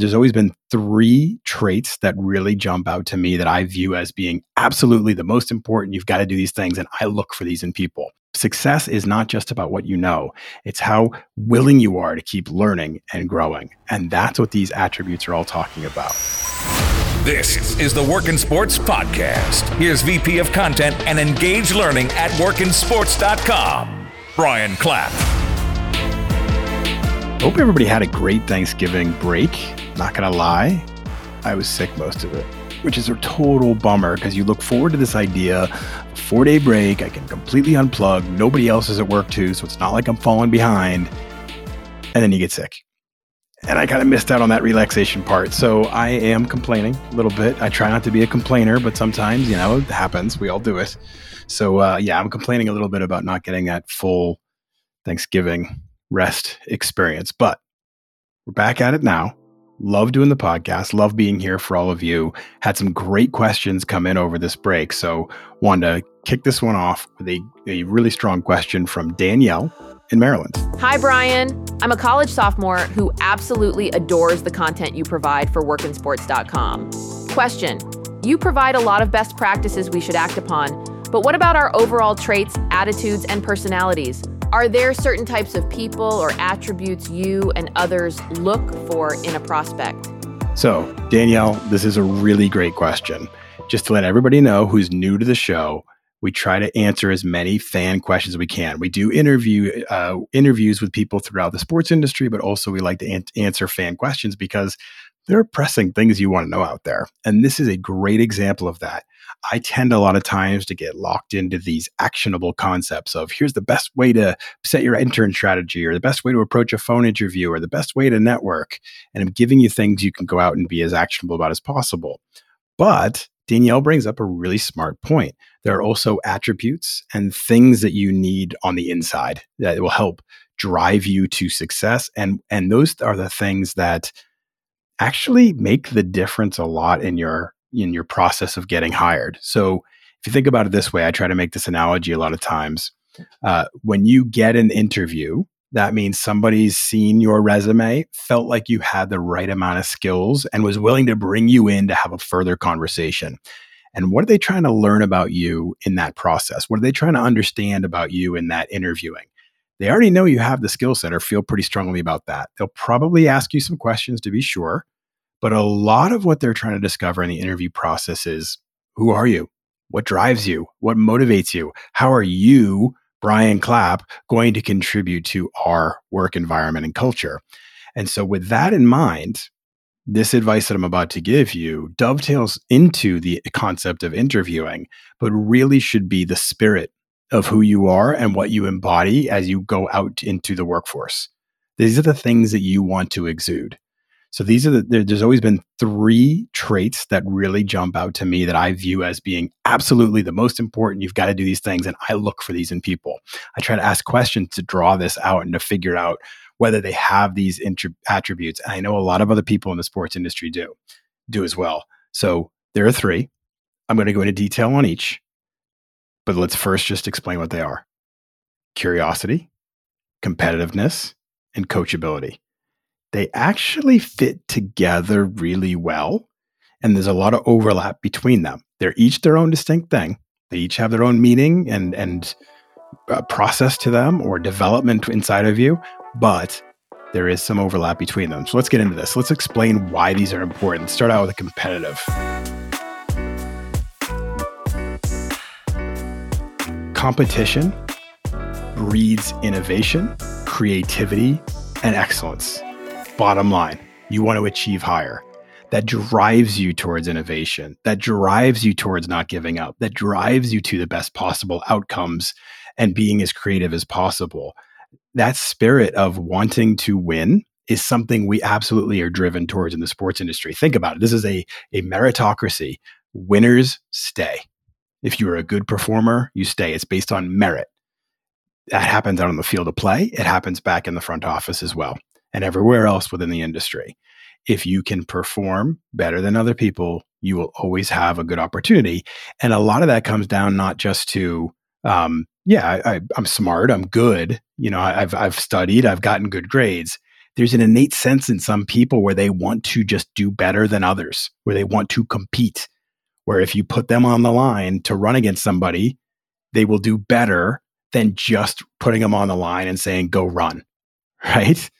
there's always been three traits that really jump out to me that I view as being absolutely the most important. You've got to do these things. And I look for these in people. Success is not just about what you know. It's how willing you are to keep learning and growing. And that's what these attributes are all talking about. This is the Work in Sports Podcast. Here's VP of Content and Engage Learning at WorkInSports.com, Brian Clapp. Hope everybody had a great Thanksgiving break. Not going to lie, I was sick most of it, which is a total bummer because you look forward to this idea, a 4-day break, I can completely unplug, nobody else is at work too, so it's not like I'm falling behind, and then you get sick. And I kind of missed out on that relaxation part, so I am complaining a little bit. I try not to be a complainer, but sometimes, you know, it happens. We all do it. So I'm complaining a little bit about not getting that full Thanksgiving rest experience, but we're back at it now. Love doing the podcast, love being here for all of you. Had some great questions come in over this break, so wanted to kick this one off with a really strong question from Danielle in Maryland. Hi, Brian. I'm a college sophomore who absolutely adores the content you provide for WorkInSports.com. Question: you provide a lot of best practices we should act upon, but what about our overall traits, attitudes, and personalities? Are there certain types of people or attributes you and others look for in a prospect? So, Danielle, this is a really great question. Just to let everybody know who's new to the show, we try to answer as many fan questions as we can. We do interviews with people throughout the sports industry, but also we like to answer fan questions because there are pressing things you want to know out there. And this is a great example of that. I tend a lot of times to get locked into these actionable concepts of here's the best way to set your intern strategy or the best way to approach a phone interview or the best way to network. And I'm giving you things you can go out and be as actionable about as possible. But Danielle brings up a really smart point. There are also attributes and things that you need on the inside that will help drive you to success. And those are the things that actually make the difference a lot in your process of getting hired. So if you think about it this way, I try to make this analogy a lot of times. When you get an interview, that means somebody's seen your resume, felt like you had the right amount of skills, and was willing to bring you in to have a further conversation. And what are they trying to learn about you in that process? What are they trying to understand about you in that interviewing? They already know you have the skill set or feel pretty strongly about that. They'll probably ask you some questions to be sure. But a lot of what they're trying to discover in the interview process is, who are you? What drives you? What motivates you? How are you, Brian Clapp, going to contribute to our work environment and culture? And so with that in mind, this advice that I'm about to give you dovetails into the concept of interviewing, but really should be the spirit of who you are and what you embody as you go out into the workforce. These are the things that you want to exude. So there's always been three traits that really jump out to me that I view as being absolutely the most important. You've got to do these things. And I look for these in people. I try to ask questions to draw this out and to figure out whether they have these attributes. And I know a lot of other people in the sports industry do as well. So there are three. I'm going to go into detail on each, but let's first just explain what they are. Curiosity, competitiveness, and coachability. They actually fit together really well, and there's a lot of overlap between them. They're each their own distinct thing. They each have their own meaning and process to them or development inside of you, but there is some overlap between them. So let's get into this. Let's explain why these are important. Let's start out with a competitive. Competition breeds innovation, creativity, and excellence. Bottom line, you want to achieve higher. That drives you towards innovation. That drives you towards not giving up. That drives you to the best possible outcomes and being as creative as possible. That spirit of wanting to win is something we absolutely are driven towards in the sports industry. Think about it. This is a meritocracy. Winners stay. If you're a good performer, you stay. It's based on merit. That happens out on the field of play. It happens back in the front office as well, and everywhere else within the industry. If you can perform better than other people, you will always have a good opportunity. And a lot of that comes down not just to, I'm smart, I'm good, I've studied, I've gotten good grades. there's an innate sense in some people where they want to just do better than others, where they want to compete, where if you put them on the line to run against somebody, they will do better than just putting them on the line and saying, go run, right?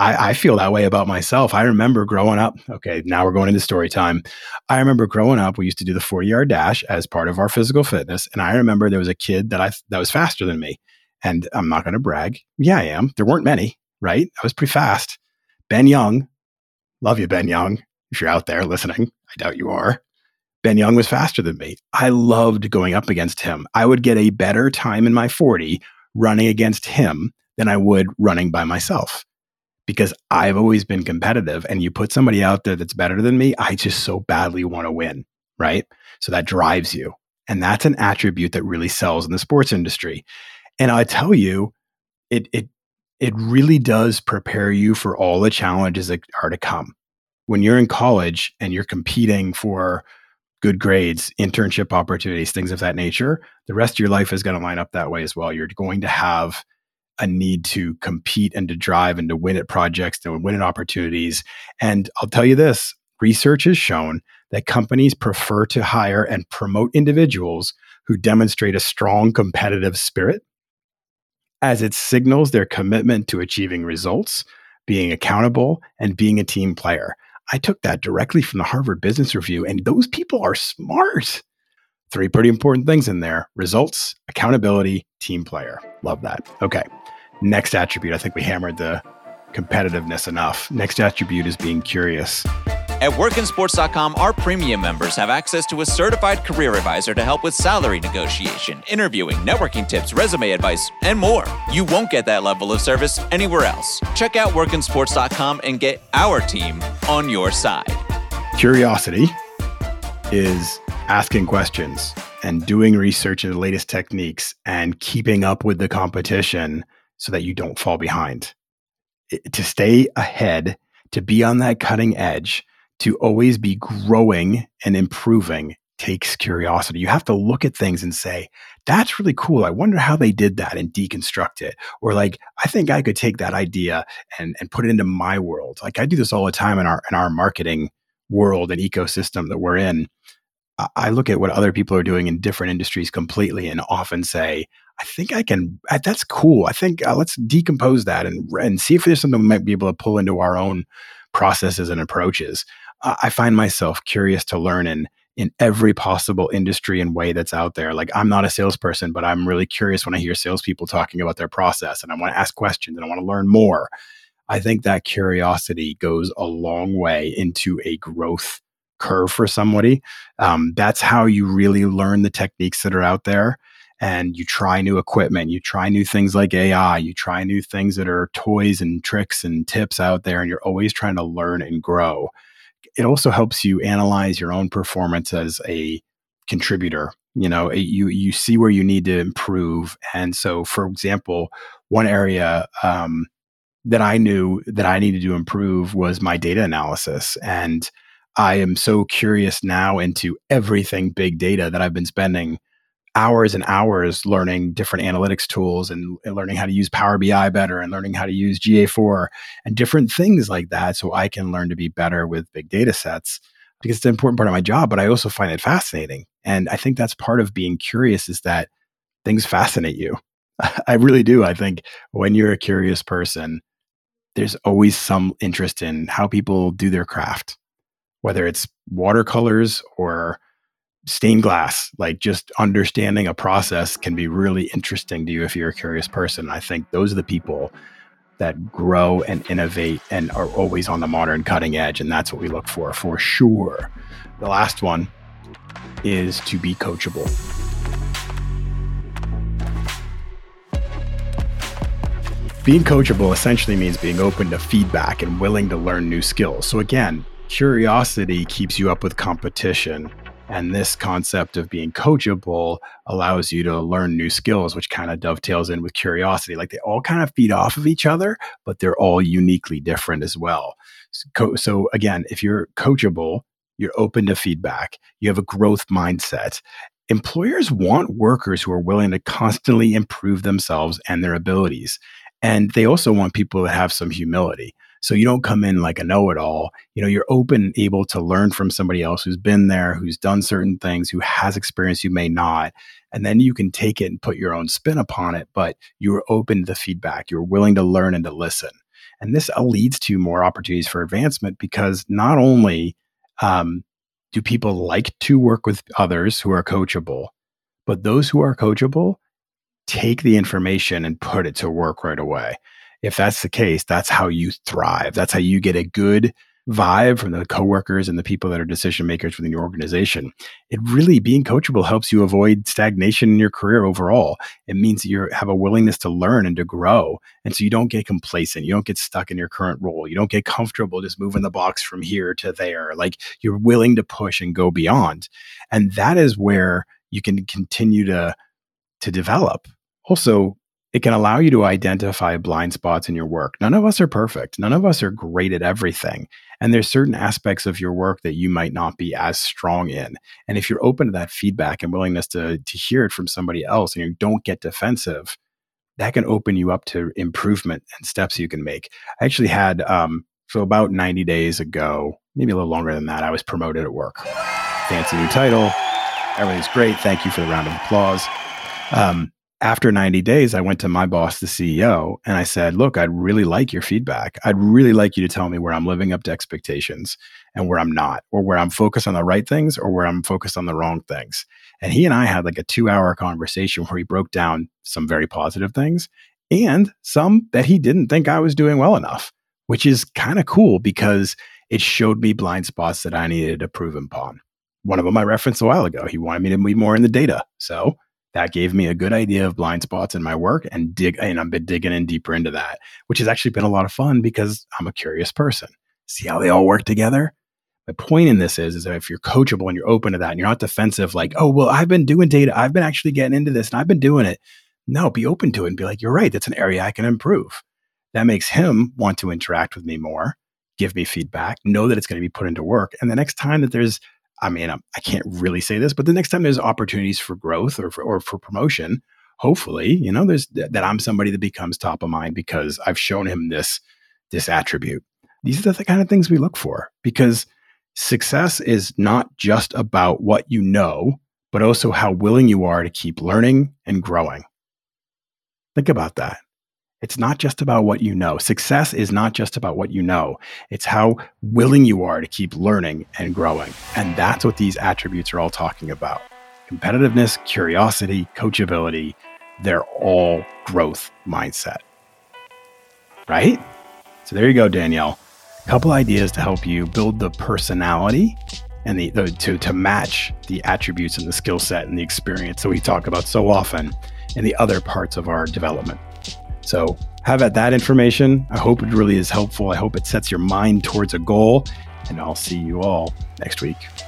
I feel that way about myself. I remember growing up. Okay, now we're going into story time. I remember growing up, we used to do the 40-yard dash as part of our physical fitness. And I remember there was a kid that was faster than me. And I'm not going to brag. Yeah, I am. There weren't many, right? I was pretty fast. Ben Young. Love you, Ben Young. If you're out there listening, I doubt you are. Ben Young was faster than me. I loved going up against him. I would get a better time in my 40 running against him than I would running by myself, because I've always been competitive, and you put somebody out there that's better than me, I just so badly want to win, right? So that drives you. And that's an attribute that really sells in the sports industry. And I tell you, it really does prepare you for all the challenges that are to come. When you're in college and you're competing for good grades, internship opportunities, things of that nature, the rest of your life is going to line up that way as well. You're going to have a need to compete and to drive and to win at projects, to win at opportunities. And I'll tell you this, research has shown that companies prefer to hire and promote individuals who demonstrate a strong competitive spirit, as it signals their commitment to achieving results, being accountable, and being a team player. I took that directly from the Harvard Business Review, and those people are smart. Three pretty important things in there: results, accountability, team player. Love that. Okay. Next attribute. I think we hammered the competitiveness enough. Next attribute is being curious. At WorkInSports.com, our premium members have access to a certified career advisor to help with salary negotiation, interviewing, networking tips, resume advice, and more. You won't get that level of service anywhere else. Check out WorkInSports.com and get our team on your side. Curiosity is asking questions and doing research into the latest techniques and keeping up with the competition so that you don't fall behind. To stay ahead, to be on that cutting edge, to always be growing and improving takes curiosity. You have to look at things and say, that's really cool. I wonder how they did that, and deconstruct it. Or like, I think I could take that idea and put it into my world. Like, I do this all the time in our marketing world and ecosystem that we're in. I look at what other people are doing in different industries completely and often say, I think I can, that's cool. I think let's decompose that and see if there's something we might be able to pull into our own processes and approaches. I find myself curious to learn in every possible industry and way that's out there. Like, I'm not a salesperson, but I'm really curious when I hear salespeople talking about their process, and I want to ask questions and I want to learn more. I think that curiosity goes a long way into a growth curve for somebody. That's how you really learn the techniques that are out there, and you try new equipment, you try new things like AI, you try new things that are toys and tricks and tips out there, and you're always trying to learn and grow. It also helps you analyze your own performance as a contributor. You know, you see where you need to improve. And so, for example, one area that I knew that I needed to improve was my data analysis. And I am so curious now into everything big data that I've been spending hours and hours learning different analytics tools and learning how to use Power BI better and learning how to use GA4 and different things like that, so I can learn to be better with big data sets, because it's an important part of my job, but I also find it fascinating. And I think that's part of being curious, is that things fascinate you. I really do. I think when you're a curious person, there's always some interest in how people do their craft, whether it's watercolors or stained glass. Like, just understanding a process can be really interesting to you if you're a curious person. I think those are the people that grow and innovate and are always on the modern cutting edge. And that's what we look for sure. The last one is to be coachable. Being coachable essentially means being open to feedback and willing to learn new skills. So again, curiosity keeps you up with competition, and this concept of being coachable allows you to learn new skills, which kind of dovetails in with curiosity. Like, they all kind of feed off of each other, but they're all uniquely different as well. So again, if you're coachable, you're open to feedback, you have a growth mindset. Employers want workers who are willing to constantly improve themselves and their abilities. And they also want people that have some humility. So you don't come in like a know-it-all. You know, you're open, able to learn from somebody else who's been there, who's done certain things, who has experience you may not. And then you can take it and put your own spin upon it, but you're open to the feedback. You're willing to learn and to listen. And this leads to more opportunities for advancement, because not only do people like to work with others who are coachable, but those who are coachable take the information and put it to work right away. If that's the case, that's how you thrive. That's how you get a good vibe from the coworkers and the people that are decision makers within your organization. It really, being coachable helps you avoid stagnation in your career overall. It means that you have a willingness to learn and to grow. And so you don't get complacent. You don't get stuck in your current role. You don't get comfortable just moving the box from here to there. Like, you're willing to push and go beyond. And that is where you can continue to develop. Also, it can allow you to identify blind spots in your work. None of us are perfect. None of us are great at everything. And there's certain aspects of your work that you might not be as strong in. And if you're open to that feedback and willingness to hear it from somebody else, and you don't get defensive, that can open you up to improvement and steps you can make. I actually had, so about 90 days ago, maybe a little longer than that, I was promoted at work. Fancy new title. Everything's great. Thank you for the round of applause. After 90 days, I went to my boss, the CEO, and I said, look, I'd really like your feedback. I'd really like you to tell me where I'm living up to expectations and where I'm not, or where I'm focused on the right things or where I'm focused on the wrong things. And he and I had like a 2-hour conversation where he broke down some very positive things and some that he didn't think I was doing well enough, which is kind of cool because it showed me blind spots that I needed to improve upon. One of them I referenced a while ago. He wanted me to be more in the data. So that gave me a good idea of blind spots in my work, and I've been digging in deeper into that, which has actually been a lot of fun because I'm a curious person. See how they all work together? The point in this is that if you're coachable and you're open to that and you're not defensive, like, oh, well, I've been doing data. I've been actually getting into this and I've been doing it. No, be open to it and be like, you're right. That's an area I can improve. That makes him want to interact with me more, give me feedback, know that it's going to be put into work. And the next time that there's, I mean, I can't really say this, but the next time there's opportunities for growth or for promotion, hopefully, you know, there's that I'm somebody that becomes top of mind because I've shown him this attribute. These are the kind of things we look for, because success is not just about what you know, but also how willing you are to keep learning and growing. Think about that. It's not just about what you know. Success is not just about what you know. It's how willing you are to keep learning and growing. And that's what these attributes are all talking about. Competitiveness, curiosity, coachability, they're all growth mindset. Right? So there you go, Danielle. A couple ideas to help you build the personality and to match the attributes and the skill set and the experience that we talk about so often in the other parts of our development. So have at that information. I hope it really is helpful. I hope it sets your mind towards a goal, and I'll see you all next week.